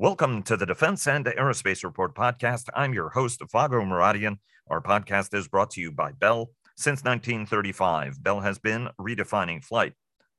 Welcome to the Defense and Aerospace Report podcast. I'm your host, Vago Muradian. Our podcast is brought to you by Bell. Since 1935, Bell has been redefining flight.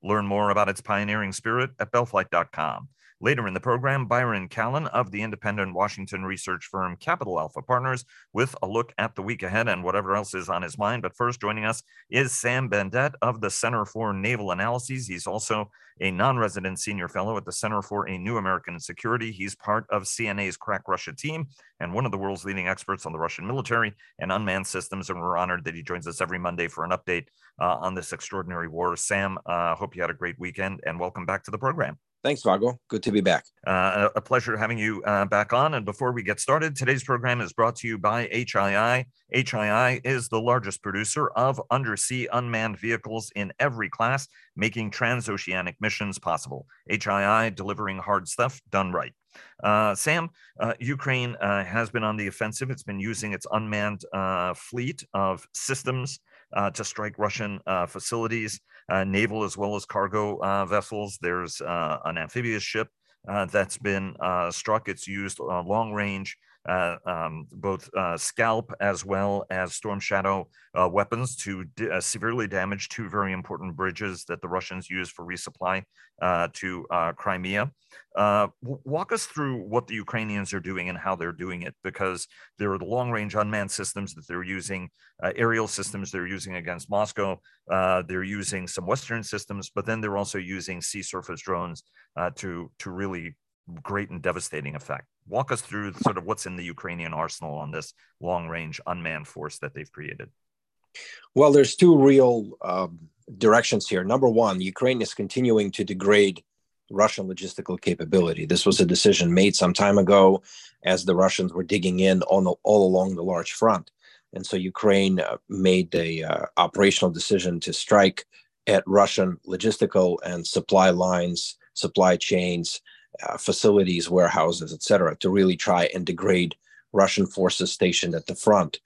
Learn more about its pioneering spirit at bellflight.com. Later in the program, Byron Callan of the independent Washington research firm Capital Alpha Partners with a look at the week ahead and whatever else is on his mind. But first, joining us is Sam Bendett of the Center for Naval Analyses. He's also a non-resident senior fellow at the Center for a New American Security. He's part of CNA's Crack Russia team and one of the world's leading experts on the Russian military and unmanned systems. And we're honored that he joins us every Monday for an update on this extraordinary war. Sam, hope you had a great weekend and welcome back to the program. Thanks, Vago. Good to be back. A pleasure having you back on. And before we get started, today's program is brought to you by HII. HII is the largest producer of undersea unmanned vehicles in every class, making transoceanic missions possible. HII delivering hard stuff done right. Sam, Ukraine has been on the offensive. It's been using its unmanned fleet of systems to strike Russian facilities, naval as well as cargo vessels. There's an amphibious ship that's been struck. It's used long range, both Scalp as well as Storm Shadow weapons to severely damage two very important bridges that the Russians use for resupply to Crimea. Walk us through what the Ukrainians are doing and how they're doing it, because there are the long-range unmanned systems that they're using, aerial systems they're using against Moscow, they're using some Western systems, but then they're also using sea surface drones to really great and devastating effect. Walk us through sort of what's in the Ukrainian arsenal on this long-range unmanned force that they've created. Well, there's two real directions here. Number one, Ukraine is continuing to degrade Russian logistical capability. This was a decision made some time ago as the Russians were digging in on all along the large front. And so Ukraine made a operational decision to strike at Russian logistical and supply lines, supply chains, facilities, warehouses, etc., to really try and degrade Russian forces stationed at the front.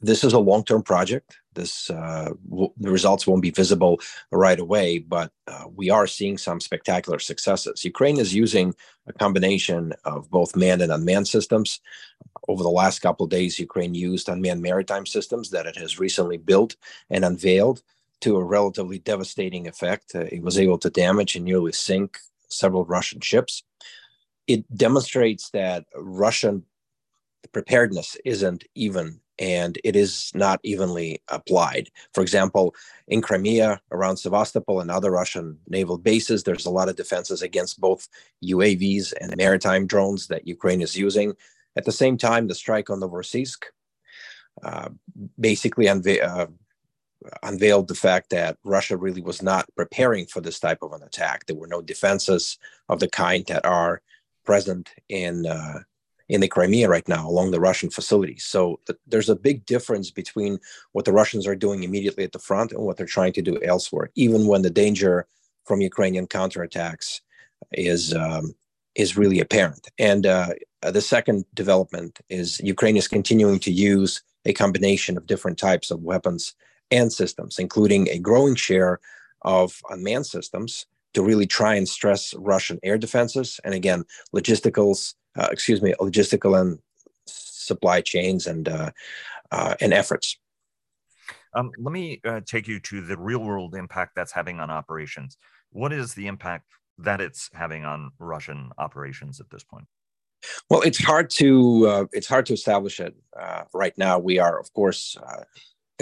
This is a long-term project. This the results won't be visible right away, but we are seeing some spectacular successes. Ukraine is using a combination of both manned and unmanned systems. Over the last couple of days, Ukraine used unmanned maritime systems that it has recently built and unveiled to a relatively devastating effect. It was able to damage and nearly sink several Russian ships. It demonstrates that Russian preparedness isn't even, and it is not evenly applied. For example, in Crimea, around Sevastopol and other Russian naval bases, there's a lot of defenses against both UAVs and maritime drones that Ukraine is using. At the same time, the strike on Novorossiysk basically unveiled the fact that Russia really was not preparing for this type of an attack. There were no defenses of the kind that are present in the Crimea right now along the Russian facilities. So there's a big difference between what the Russians are doing immediately at the front and what they're trying to do elsewhere, even when the danger from Ukrainian counterattacks is really apparent. And the second development is Ukraine is continuing to use a combination of different types of weapons and systems, including a growing share of unmanned systems to really try and stress Russian air defenses. And again, logistical and supply chains and efforts. Let me take you to the real world impact that's having on operations. What is the impact that it's having on Russian operations at this point? Well, it's hard to establish it right now. We are, of course,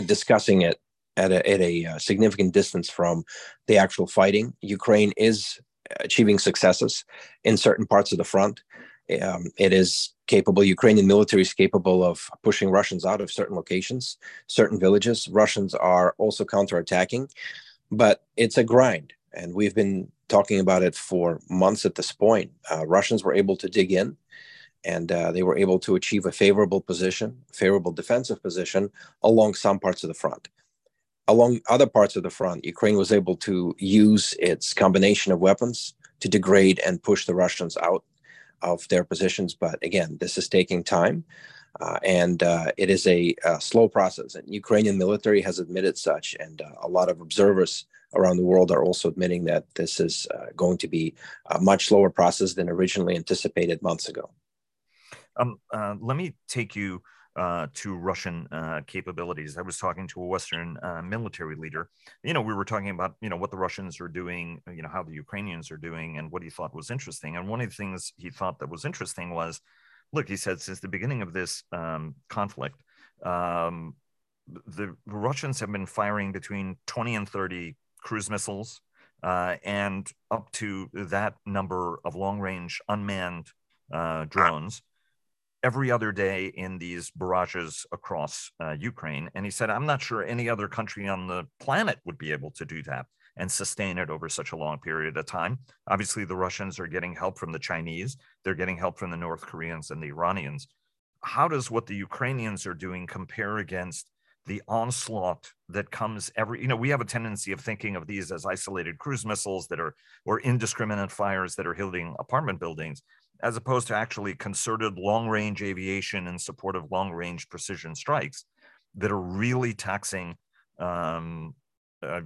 discussing it at a significant distance from the actual fighting. Ukraine is achieving successes in certain parts of the front. It is capable, Ukrainian military is capable of pushing Russians out of certain locations, certain villages. Russians are also counterattacking, but it's a grind. And we've been talking about it for months at this point. Russians were able to dig in and they were able to achieve a favorable position, favorable defensive position along some parts of the front. Along other parts of the front, Ukraine was able to use its combination of weapons to degrade and push the Russians out of their positions. But again, this is taking time and it is a slow process. And Ukrainian military has admitted such, and a lot of observers around the world are also admitting that this is going to be a much slower process than originally anticipated months ago. Let me take you to Russian capabilities. I was talking to a Western military leader. You know, we were talking about, you know, what the Russians are doing, you know, how the Ukrainians are doing, and what he thought was interesting. And one of the things he thought that was interesting was, look, he said, since the beginning of this conflict, the Russians have been firing between 20 and 30 cruise missiles and up to that number of long-range unmanned drones every other day in these barrages across Ukraine. And he said, I'm not sure any other country on the planet would be able to do that and sustain it over such a long period of time. Obviously, the Russians are getting help from the Chinese. They're getting help from the North Koreans and the Iranians. How does what the Ukrainians are doing compare against the onslaught that comes every, you know, we have a tendency of thinking of these as isolated cruise missiles that are, or indiscriminate fires that are hitting apartment buildings, as opposed to actually concerted long-range aviation in support of long-range precision strikes that are really taxing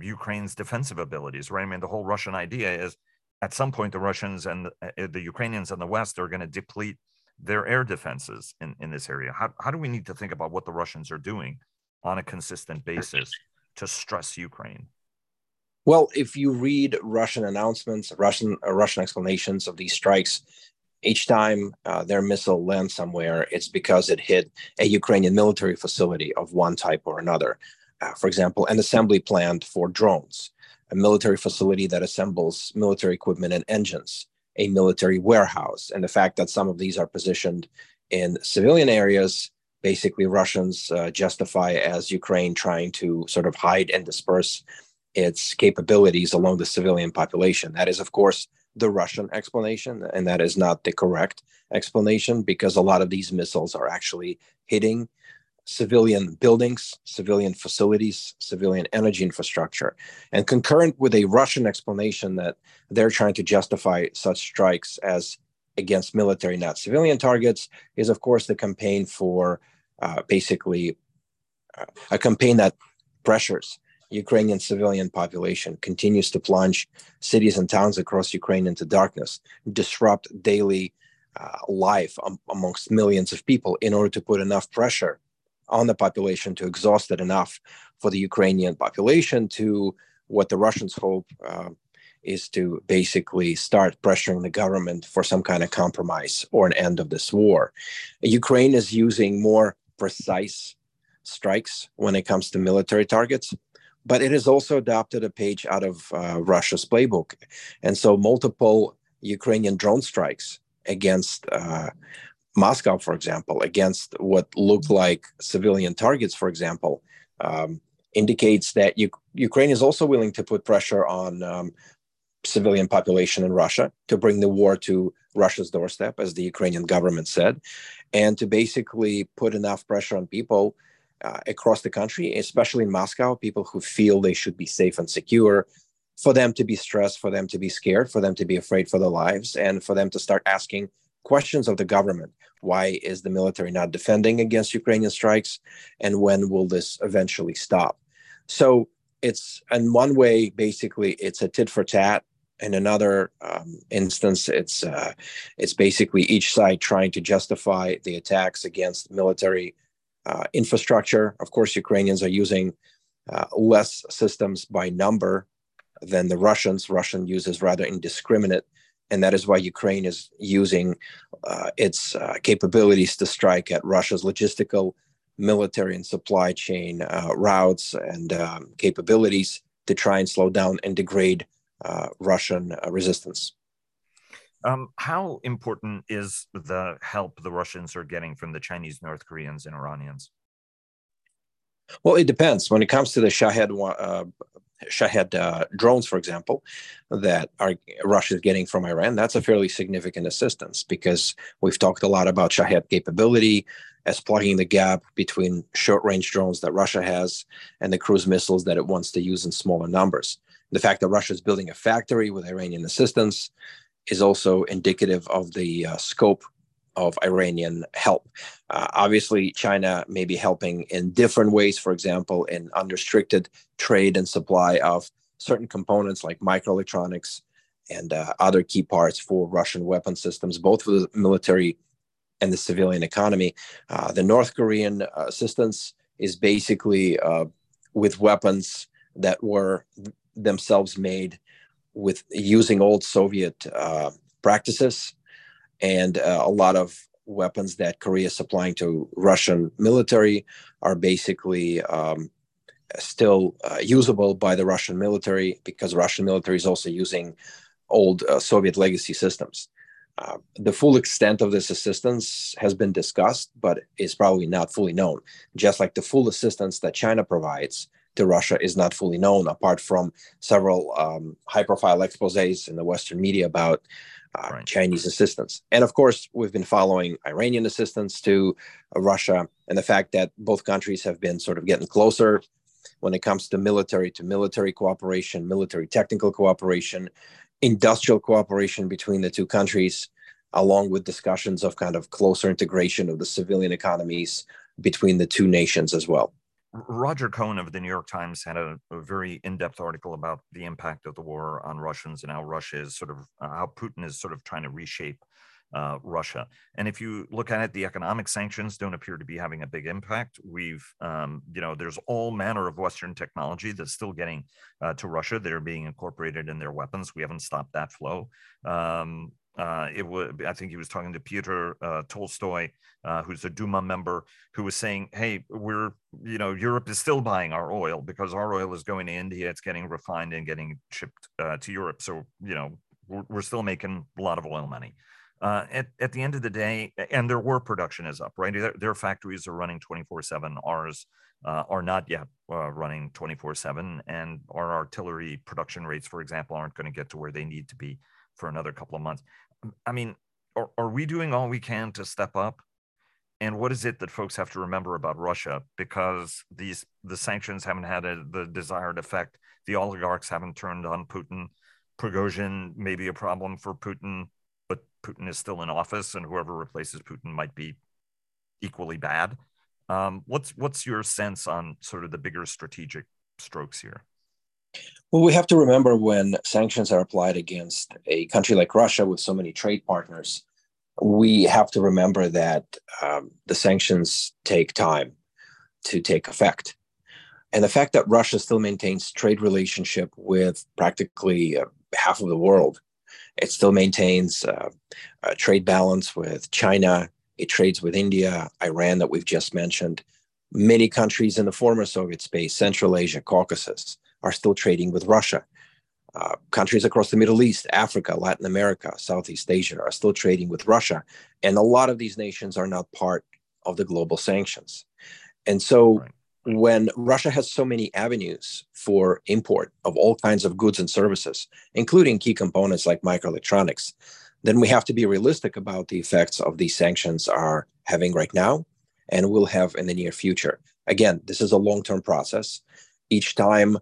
Ukraine's defensive abilities, right? I mean, the whole Russian idea is at some point the Russians and the Ukrainians and the West are going to deplete their air defenses in this area. How do we need to think about what the Russians are doing on a consistent basis to stress Ukraine? Well, if you read Russian announcements, Russian explanations of these strikes, each time their missile lands somewhere, it's because it hit a Ukrainian military facility of one type or another. For example, an assembly plant for drones, a military facility that assembles military equipment and engines, a military warehouse. And the fact that some of these are positioned in civilian areas, basically Russians justify as Ukraine trying to sort of hide and disperse its capabilities along the civilian population. That is, of course, the Russian explanation, and that is not the correct explanation, because a lot of these missiles are actually hitting civilian buildings, civilian facilities, civilian energy infrastructure. And concurrent with a Russian explanation that they're trying to justify such strikes as against military, not civilian targets, is of course the campaign for basically a campaign that pressures Ukrainian civilian population, continues to plunge cities and towns across Ukraine into darkness, disrupt daily life amongst millions of people in order to put enough pressure on the population to exhaust it enough for the Ukrainian population to what the Russians hope is to basically start pressuring the government for some kind of compromise or an end of this war. Ukraine is using more precise strikes when it comes to military targets, but it has also adopted a page out of Russia's playbook. And so multiple Ukrainian drone strikes against Moscow, for example, against what looked like civilian targets, for example, indicates that Ukraine is also willing to put pressure on civilian population in Russia to bring the war to Russia's doorstep, as the Ukrainian government said, and to basically put enough pressure on people across the country, especially in Moscow, people who feel they should be safe and secure, for them to be stressed, for them to be scared, for them to be afraid for their lives, and for them to start asking questions of the government. Why is the military not defending against Ukrainian strikes? And when will this eventually stop? So it's, in one way, basically, it's a tit for tat. In another instance, it's basically each side trying to justify the attacks against military infrastructure. Of course, Ukrainians are using less systems by number than the Russians. Russian uses rather indiscriminate, and that is why Ukraine is using its capabilities to strike at Russia's logistical, military, and supply chain routes and capabilities to try and slow down and degrade Russian resistance. How important is the help the Russians are getting from the Chinese, North Koreans, and Iranians? Well, it depends. When it comes to the Shahed drones, for example, that Russia is getting from Iran, that's a fairly significant assistance, because we've talked a lot about Shahed capability as plugging the gap between short-range drones that Russia has and the cruise missiles that it wants to use in smaller numbers. The fact that Russia is building a factory with Iranian assistance is also indicative of the scope of Iranian help. Obviously, China may be helping in different ways, for example, in unrestricted trade and supply of certain components like microelectronics and other key parts for Russian weapon systems, both for the military and the civilian economy. The North Korean assistance is basically with weapons that were themselves made with using old Soviet practices, and a lot of weapons that Korea is supplying to Russian military are basically still usable by the Russian military, because Russian military is also using old Soviet legacy systems. The full extent of this assistance has been discussed, but is probably not fully known. Just like the full assistance that China provides to Russia is not fully known, apart from several high-profile exposés in the Western media about right. Chinese assistance. And of course, we've been following Iranian assistance to Russia, and the fact that both countries have been sort of getting closer when it comes to military cooperation, military technical cooperation, industrial cooperation between the two countries, along with discussions of kind of closer integration of the civilian economies between the two nations as well. Roger Cohen of the New York Times had a very in-depth article about the impact of the war on Russians and how Russia is sort of, how Putin is sort of trying to reshape Russia. And if you look at it, the economic sanctions don't appear to be having a big impact. We've, there's all manner of Western technology that's still getting to Russia. They're being incorporated in their weapons. We haven't stopped that flow. I think he was talking to Peter Tolstoy, who's a Duma member, who was saying, hey, Europe is still buying our oil because our oil is going to India. It's getting refined and getting shipped to Europe. So, we're still making a lot of oil money. At the end of the day, and their war production is up, right? Their factories are running 24/7. Ours are not yet running 24/7. And our artillery production rates, for example, aren't going to get to where they need to be for another couple of months. I mean, are we doing all we can to step up? And what is it that folks have to remember about Russia? Because the sanctions haven't had the desired effect. The oligarchs haven't turned on Putin. Prigozhin may be a problem for Putin, but Putin is still in office, and whoever replaces Putin might be equally bad. What's your sense on sort of the bigger strategic strokes here? Well, we have to remember, when sanctions are applied against a country like Russia with so many trade partners, we have to remember that the sanctions take time to take effect. And the fact that Russia still maintains trade relationship with practically half of the world, it still maintains a trade balance with China, it trades with India, Iran that we've just mentioned, many countries in the former Soviet space, Central Asia, Caucasus, are still trading with Russia. Countries across the Middle East, Africa, Latin America, Southeast Asia are still trading with Russia. And a lot of these nations are not part of the global sanctions. And so when Russia has so many avenues for import of all kinds of goods and services, including key components like microelectronics, then we have to be realistic about the effects of these sanctions are having right now and will have in the near future. Again, this is a long-term process. Each time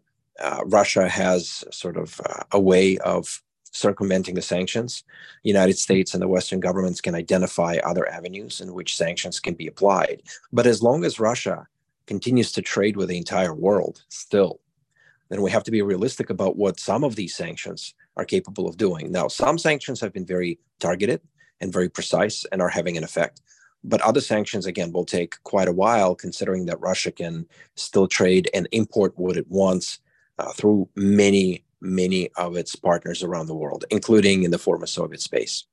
Russia has sort of a way of circumventing the sanctions, United States and the Western governments can identify other avenues in which sanctions can be applied. But as long as Russia continues to trade with the entire world still, then we have to be realistic about what some of these sanctions are capable of doing. Now, some sanctions have been very targeted and very precise and are having an effect. But other sanctions, again, will take quite a while, considering that Russia can still trade and import what it wants through many of its partners around the world, including in the former Soviet space.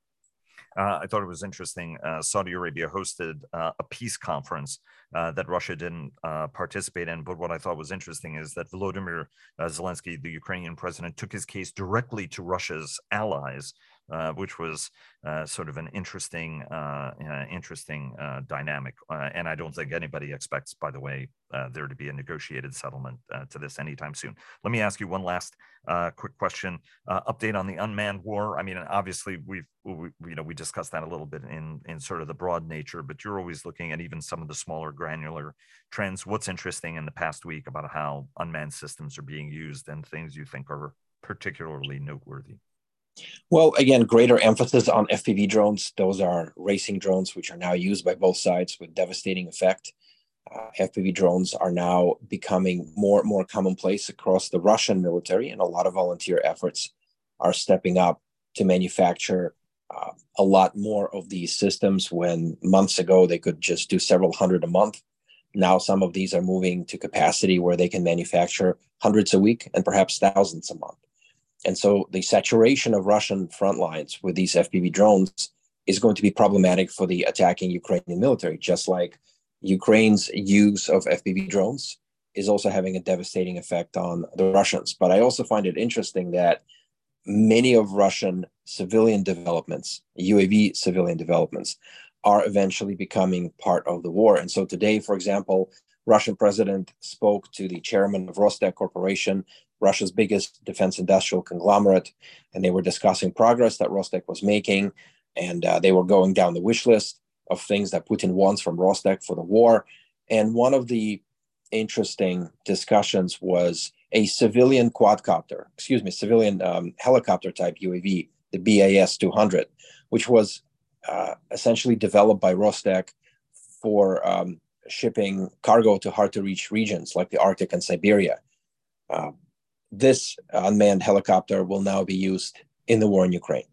I thought it was interesting. Saudi Arabia hosted a peace conference that Russia didn't participate in. But what I thought was interesting is that Volodymyr Zelensky, the Ukrainian president, took his case directly to Russia's allies, which was sort of an interesting dynamic. And I don't think anybody expects, by the way, there to be a negotiated settlement to this anytime soon. Let me ask you one last quick question. Update on the unmanned war. I mean, obviously, we discussed that a little bit in sort of the broad nature, but you're always looking at even some of the smaller granular trends. What's interesting in the past week about how unmanned systems are being used and things you think are particularly noteworthy? Well, again, greater emphasis on FPV drones. Those are racing drones, which are now used by both sides with devastating effect. FPV drones are now becoming more and more commonplace across the Russian military, and a lot of volunteer efforts are stepping up to manufacture a lot more of these systems, when months ago they could just do several hundred a month. Now some of these are moving to capacity where they can manufacture hundreds a week and perhaps thousands a month. And so the saturation of Russian front lines with these FPV drones is going to be problematic for the attacking Ukrainian military, just like Ukraine's use of FPV drones is also having a devastating effect on the Russians. But I also find it interesting that many of Russian civilian developments, UAV civilian developments, are eventually becoming part of the war. And so today, for example, Russian president spoke to the chairman of Rostec Corporation, Russia's biggest defense industrial conglomerate, and they were discussing progress that Rostec was making, and they were going down the wish list of things that Putin wants from Rostec for the war. And one of the interesting discussions was a civilian quadcopter, civilian helicopter type UAV, the BAS-200, which was essentially developed by Rostec for shipping cargo to hard to reach regions like the Arctic and Siberia. This unmanned helicopter will now be used in the war in Ukraine.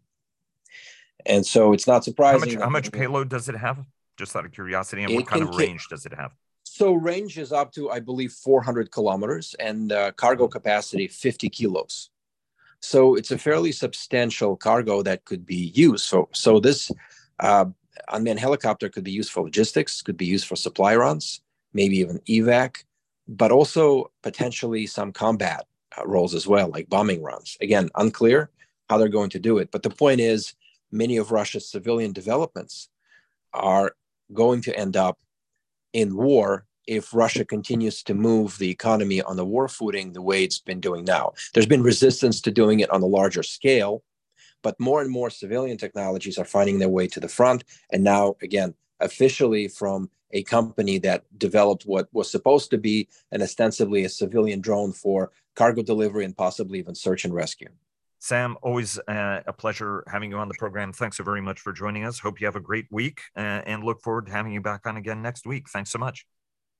And so it's not surprising. How much payload does it have? Just out of curiosity. And what kind of range does it have? So range is up to, I believe, 400 kilometers and cargo capacity 50 kilos. So it's a fairly substantial cargo that could be used. So this unmanned helicopter could be used for logistics, could be used for supply runs, maybe even evac, but also potentially some combat roles as well, like bombing runs. Again, unclear how they're going to do it. But the point is, many of Russia's civilian developments are going to end up in war if Russia continues to move the economy on the war footing the way it's been doing now. There's been resistance to doing it on a larger scale, but more and more civilian technologies are finding their way to the front. And now, again, officially from a company that developed what was supposed to be an ostensibly a civilian drone for cargo delivery and possibly even search and rescue. Sam, always a pleasure having you on the program. Thanks so very much for joining us. Hope you have a great week and look forward to having you back on again next week. Thanks so much.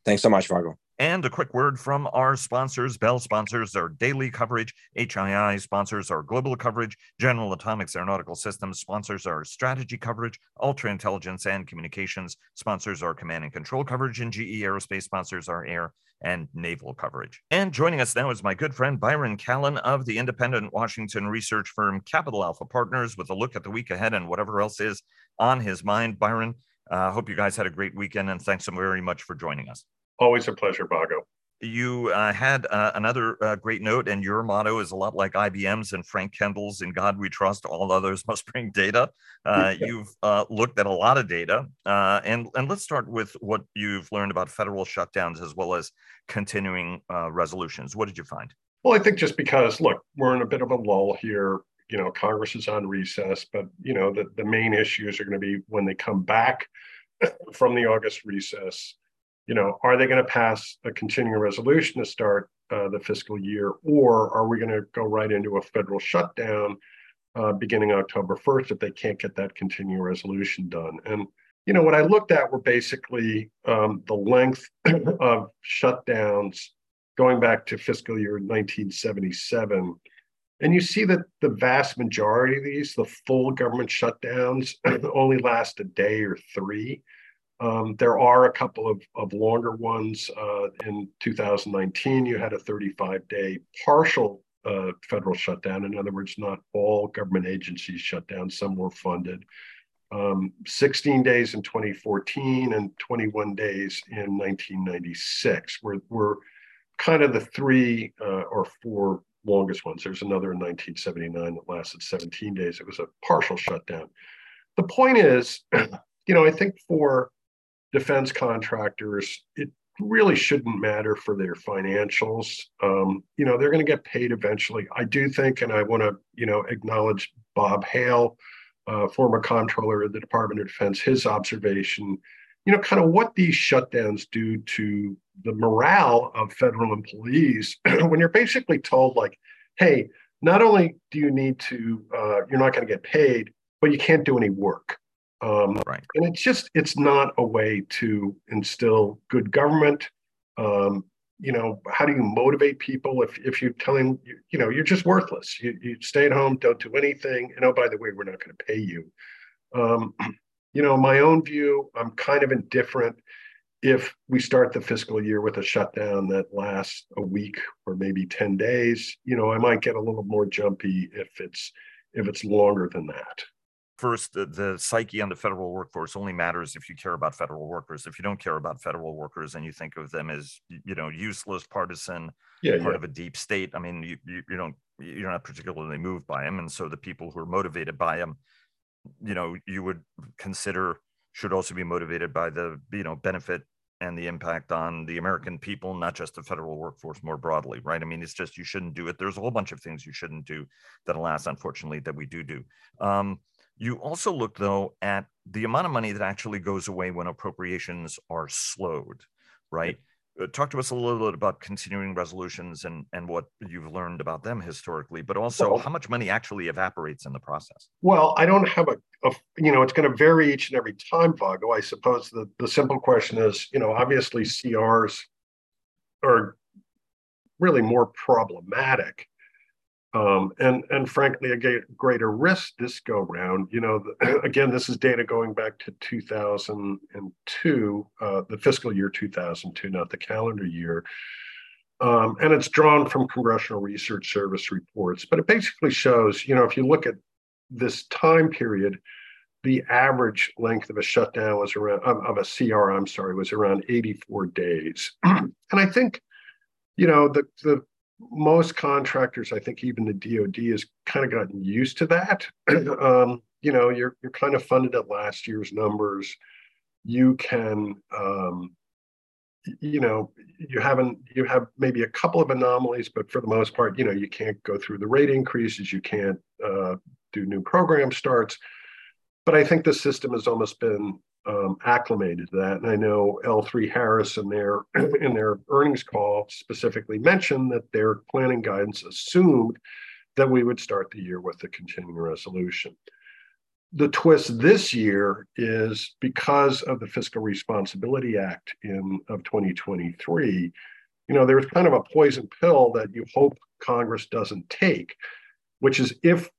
Thanks so much, Vago. And a quick word from our sponsors. Bell sponsors our daily coverage. HII sponsors our global coverage. General Atomics Aeronautical Systems sponsors our strategy coverage. Ultra Intelligence and Communications sponsors our command and control coverage. And GE Aerospace sponsors our air and naval coverage. And joining us now is my good friend Byron Callan of the independent Washington research firm Capital Alpha Partners with a look at the week ahead and whatever else is on his mind. Byron, hope you guys had a great weekend, and thanks so very much for joining us. Always a pleasure, Vago. You had another great note, and your motto is a lot like IBM's and Frank Kendall's, "In God We Trust, all others must bring data." You've looked at a lot of data, and let's start with what you've learned about federal shutdowns as well as continuing resolutions. What did you find? Well, I think just because, look, we're in a bit of a lull here. You know, Congress is on recess, but, you know, the main issues are going to be when they come back from the August recess. You know, are they going to pass a continuing resolution to start the fiscal year, or are we going to go right into a federal shutdown beginning October 1st if they can't get that continuing resolution done? And, you know, what I looked at were basically the length of shutdowns going back to fiscal year 1977. And you see that the vast majority of these, the full government shutdowns, only last a day or three. There are a couple of longer ones. In 2019, you had a 35-day partial federal shutdown. In other words, not all government agencies shut down. Some were funded. 16 days in 2014 and 21 days in 1996 were kind of the three or four longest ones. There's another in 1979 that lasted 17 days. It was a partial shutdown. The point is, you know, I think for defense contractors, it really shouldn't matter for their financials. You know, they're going to get paid eventually. I do think, and I want to, you know, acknowledge Bob Hale, former comptroller of the Department of Defense, his observation, you know, kind of what these shutdowns do to the morale of federal employees when you're basically told, like, hey, not only do you need to, you're not going to get paid, but you can't do any work. Right. And it's just, it's not a way to instill good government. You know, how do you motivate people if you're telling, you know, you're just worthless. You stay at home, don't do anything. And oh, by the way, we're not going to pay you. You know, my own view, I'm kind of indifferent if we start the fiscal year with a shutdown that lasts a week or maybe 10 days. You know, I might get a little more jumpy if it's longer than that. First, the psyche on the federal workforce only matters if you care about federal workers. If you don't care about federal workers and you think of them as, you know, useless, partisan, part of a deep state, I mean, you don't, you're not particularly moved by them. And so the people who are motivated by them, you know, you would consider should also be motivated by the, you know, benefit and the impact on the American people, not just the federal workforce more broadly, right? I mean, it's just, you shouldn't do it. There's a whole bunch of things you shouldn't do that, alas, unfortunately, that we do. You also look, though, at the amount of money that actually goes away when appropriations are slowed, right? Talk to us a little bit about continuing resolutions and what you've learned about them historically, but also how much money actually evaporates in the process. Well, I don't have a you know, it's going to vary each and every time, Vago. I suppose the simple question is, you know, obviously CRs are really more problematic. And frankly, a greater risk this go round. You know, again, this is data going back to 2002, the fiscal year 2002, not the calendar year. And it's drawn from Congressional Research Service reports, but it basically shows, you know, if you look at this time period, the average length of a shutdown was around, of a CR, I'm sorry, was around 84 days. And I think, you know, the most contractors, I think even the DOD has kind of gotten used to that. You know, you're kind of funded at last year's numbers. You can, you know, you have maybe a couple of anomalies, but for the most part, you know, you can't go through the rate increases. You can't do new program starts. But I think the system has almost been acclimated to that. And I know L3 Harris in their earnings call specifically mentioned that their planning guidance assumed that we would start the year with a continuing resolution. The twist this year is because of the Fiscal Responsibility Act of 2023, you know, there was kind of a poison pill that you hope Congress doesn't take, which is if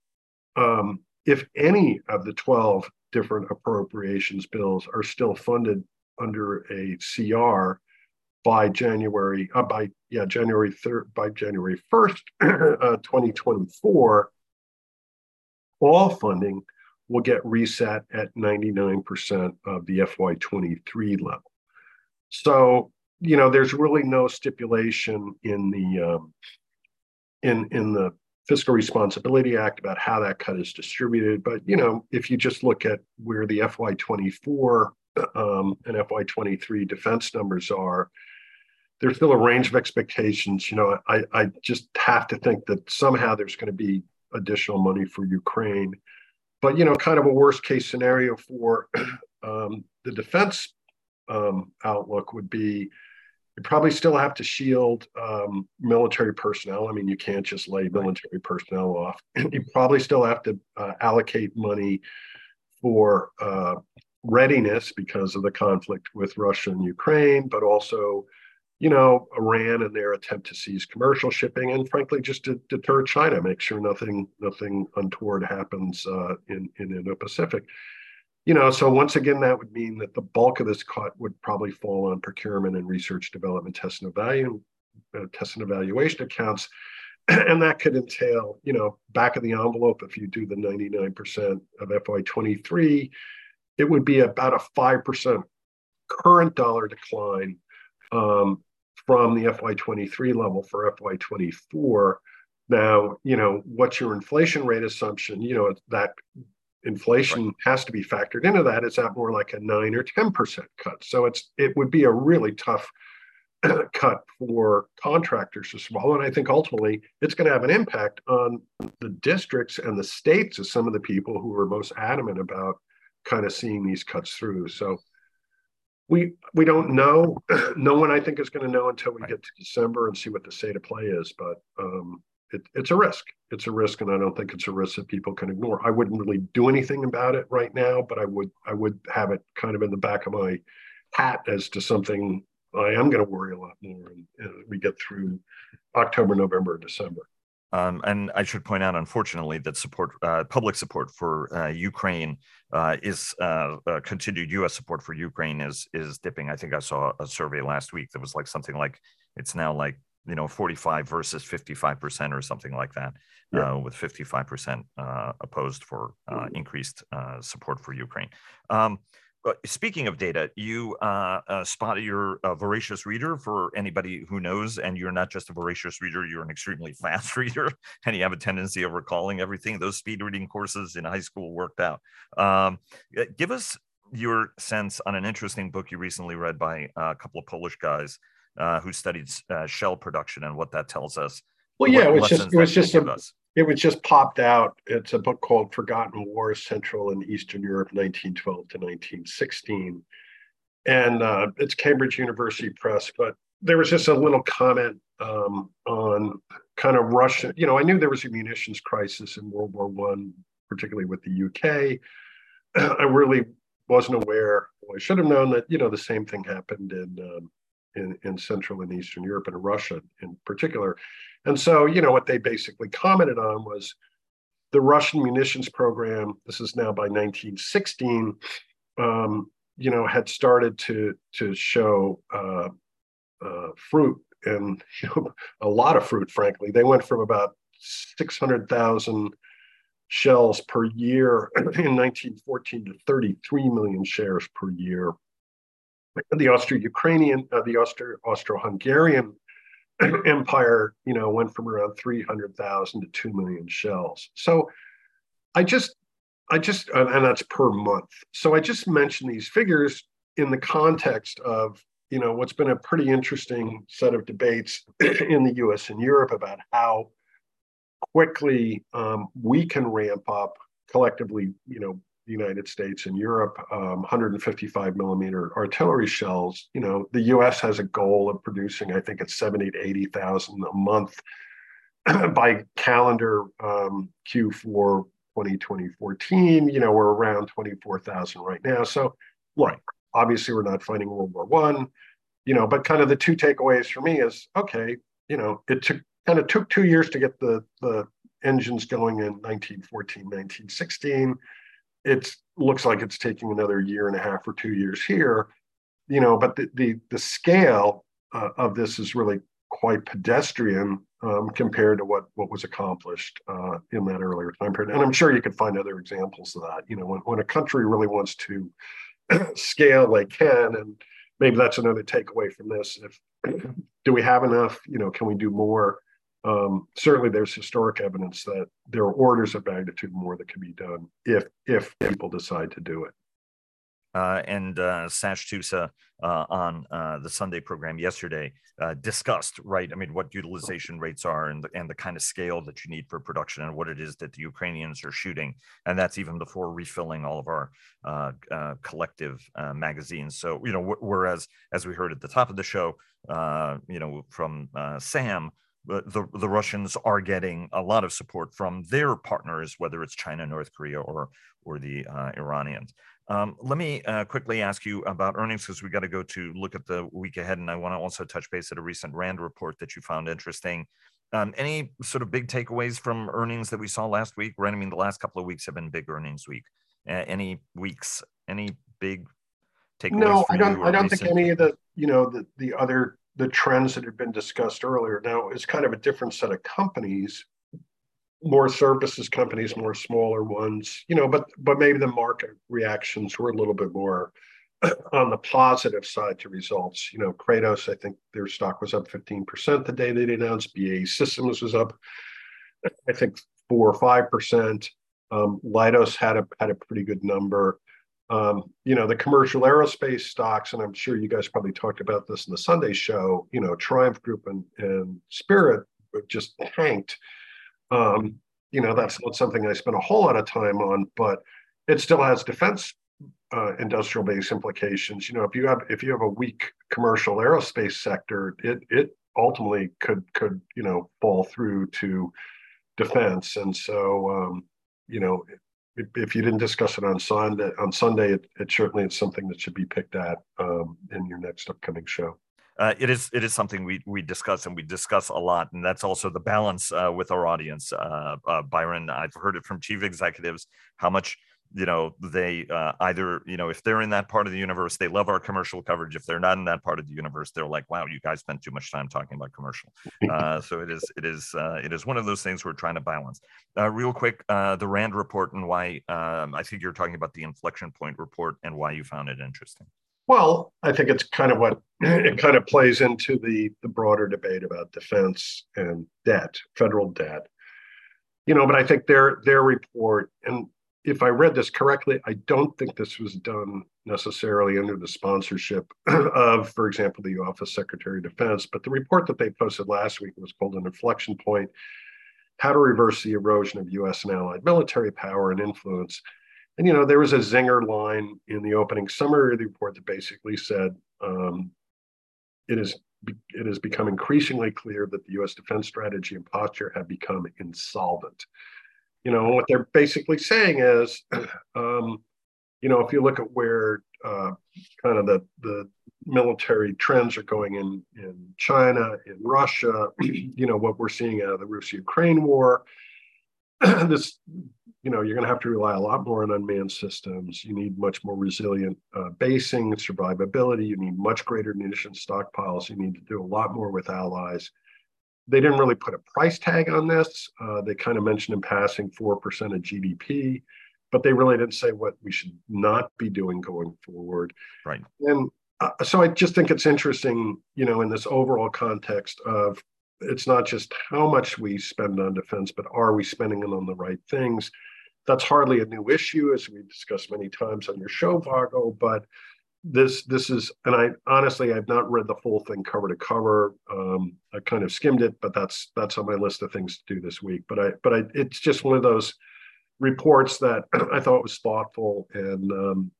any of the 12 different appropriations bills are still funded under a CR by January 1st, 2024, all funding will get reset at 99% of the FY23 level. So, you know, there's really no stipulation in the in the Fiscal Responsibility Act about how that cut is distributed. But, you know, if you just look at where the FY24 and FY23 defense numbers are, there's still a range of expectations. You know, I just have to think that somehow there's going to be additional money for Ukraine. But, you know, kind of a worst case scenario for the defense outlook would be, you probably still have to shield military personnel. I mean, you can't just lay military personnel off. You probably still have to allocate money for readiness because of the conflict with Russia and Ukraine, but also, you know, Iran and their attempt to seize commercial shipping, and frankly, just to deter China, make sure nothing untoward happens in Indo-Pacific. You know, so once again, that would mean that the bulk of this cut would probably fall on procurement and research, development, test and evaluation accounts, and that could entail, you know, back of the envelope. If you do the 99% of FY23, it would be about a 5% current dollar decline from the FY23 level for FY24. Now, you know, what's your inflation rate assumption? You know, that inflation has to be factored into that. It's at more like a 9 or 10% cut. So it would be a really tough cut for contractors to swallow. And I think ultimately it's going to have an impact on the districts and the states of some of the people who are most adamant about kind of seeing these cuts through. So we don't know. No one, I think, is going to know until we get to December and see what the state of play is. But it's a risk. It's a risk, and I don't think it's a risk that people can ignore. I wouldn't really do anything about it right now, but I would have it kind of in the back of my hat as to something I am going to worry a lot more as we get through October, November, December. And I should point out, unfortunately, that support, public support for Ukraine is continued. U.S. support for Ukraine is dipping. I think I saw a survey last week that was like something like it's now like 45 versus 55% or something like that, yeah. With 55% opposed for increased support for Ukraine. Speaking of data, you spotted your voracious reader for anybody who knows, and you're not just a voracious reader, you're an extremely fast reader, and you have a tendency of recalling everything. Those speed reading courses in high school worked out. Give us your sense on an interesting book you recently read by a couple of Polish guys who studied shell production and what that tells us. Well, yeah, it was just popped out. It's a book called Forgotten Wars, Central and Eastern Europe, 1912 to 1916. And it's Cambridge University Press, but there was just a little comment on kind of Russia. I knew there was a munitions crisis in World War I, particularly with the UK. I really wasn't aware, I should have known that, the same thing happened in Central and Eastern Europe and Russia in particular. And so, what they basically commented on was the Russian munitions program, this is now by 1916, had started to show fruit and a lot of fruit, frankly. They went from about 600,000 shells per year in 1914 to 33 million shares per year. The Austro-Ukrainian, the Austro-Hungarian empire, went from around 300,000 to 2 million shells. So I just, and that's per month. So I just mentioned these figures in the context of, what's been a pretty interesting set of debates in the US and Europe about how quickly we can ramp up collectively, the United States and Europe, 155 millimeter artillery shells. The U.S. has a goal of producing, I think it's 70 to 80,000 a month by calendar Q4 2014. We're around 24,000 right now. So, right, obviously we're not fighting World War One. But kind of the two takeaways for me is okay. It took 2 years to get the engines going in 1914, 1916. It looks like it's taking another year and a half or 2 years here, but the scale of this is really quite pedestrian compared to what was accomplished in that earlier time period. And I'm sure you could find other examples of that. When a country really wants to scale, they can, and maybe that's another takeaway from this. Do we have enough? Can we do more? Certainly there's historic evidence that there are orders of magnitude more that can be done if people decide to do it. And Sash Tusa on the Sunday program yesterday discussed, right, what utilization rates are and the kind of scale that you need for production and what it is that the Ukrainians are shooting. And that's even before refilling all of our collective magazines. So, whereas, as we heard at the top of the show, from Sam, the Russians are getting a lot of support from their partners, whether it's China, North Korea, or the Iranians. Let me quickly ask you about earnings, because we got to go to look at the week ahead, and I want to also touch base at a recent RAND report that you found interesting. Any sort of big takeaways from earnings that we saw last week? Right? The last couple of weeks have been big earnings week. Any big takeaways? No, I don't think any of the trends that had been discussed earlier. Now it's kind of a different set of companies, more services companies, more smaller ones, but maybe the market reactions were a little bit more on the positive side to results. Kratos, I think their stock was up 15% the day they announced. BAE Systems was up, I think 4 or 5%. Leidos had a pretty good number. The commercial aerospace stocks, and I'm sure you guys probably talked about this in the Sunday show, Triumph Group and Spirit just tanked. That's not something I spent a whole lot of time on, but it still has defense industrial base implications. If you have a weak commercial aerospace sector, it ultimately could fall through to defense. And so if you didn't discuss it on Sunday, it certainly is something that should be picked at in your next upcoming show. It is something we discuss, and we discuss a lot. And that's also the balance with our audience. Byron, I've heard it from chief executives, how much, they either, if they're in that part of the universe, they love our commercial coverage. If they're not in that part of the universe, they're like, wow, you guys spent too much time talking about commercial. So it is one of those things we're trying to balance. Real quick, the RAND report and why, I think you're talking about the inflection point report and why you found it interesting. Well, I think it's kind of it plays into the broader debate about defense and debt, federal debt. But I think their report, and if I read this correctly, I don't think this was done necessarily under the sponsorship of, for example, the Office Secretary of Defense, but the report that they posted last week was called An Inflection Point: How to Reverse the Erosion of U.S. and Allied Military Power and Influence. And, there was a zinger line in the opening summary of the report that basically said, it has become increasingly clear that the U.S. defense strategy and posture have become insolvent. What they're basically saying is, if you look at where kind of the military trends are going in China, in Russia, what we're seeing out of the Russia-Ukraine war, this, you're going to have to rely a lot more on unmanned systems. You need much more resilient basing, survivability. You need much greater munition stockpiles. You need to do a lot more with allies. They didn't really put a price tag on this. They kind of mentioned in passing 4% of GDP, but they really didn't say what we should not be doing going forward. Right. And so I just think it's interesting, in this overall context of, it's not just how much we spend on defense, but are we spending it on the right things? That's hardly a new issue, as we discussed many times on your show, Vago, but this is, and I honestly, I've not read the full thing cover to cover. I kind of skimmed it, but that's on my list of things to do this week. But it's just one of those reports that I thought was thoughtful and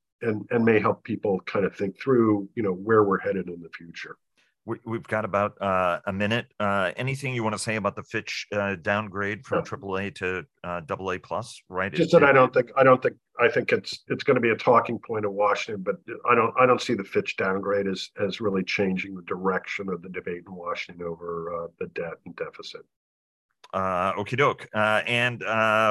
may help people kind of think through, where we're headed in the future. We've got about a minute. Anything you want to say about the Fitch downgrade from AAA to AA plus? Right? Just that I think it's going to be a talking point of Washington, but I don't see the Fitch downgrade as really changing the direction of the debate in Washington over the debt and deficit. Okie doke. And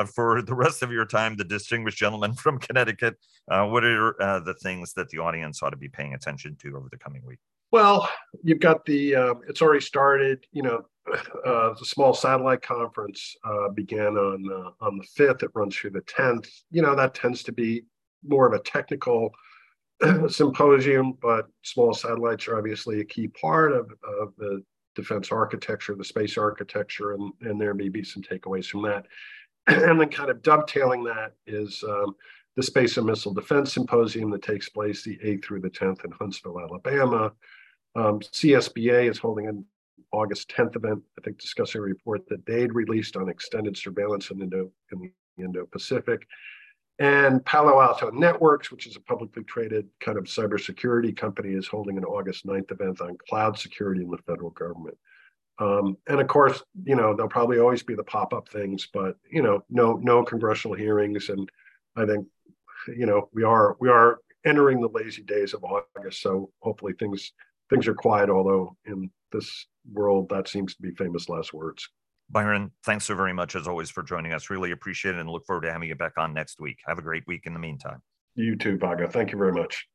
for the rest of your time, the distinguished gentleman from Connecticut, what are the things that the audience ought to be paying attention to over the coming week? Well, you've got it's already started, the small satellite conference began on the 5th. It runs through the 10th. That tends to be more of a technical symposium, but small satellites are obviously a key part of the defense architecture, the space architecture, and there may be some takeaways from that. And then kind of dovetailing that is the Space and Missile Defense Symposium that takes place the 8th through the 10th in Huntsville, Alabama. CSBA is holding an August 10th event, I think, discussing a report that they'd released on extended surveillance in the Indo-Pacific. And Palo Alto Networks, which is a publicly traded kind of cybersecurity company, is holding an August 9th event on cloud security in the federal government. And of course, there'll probably always be the pop-up things, but, no congressional hearings. And I think, we are entering the lazy days of August. So hopefully things are quiet, although in this world, that seems to be famous last words. Byron, thanks so very much as always for joining us. Really appreciate it and look forward to having you back on next week. Have a great week in the meantime. You too, Vago. Thank you very much.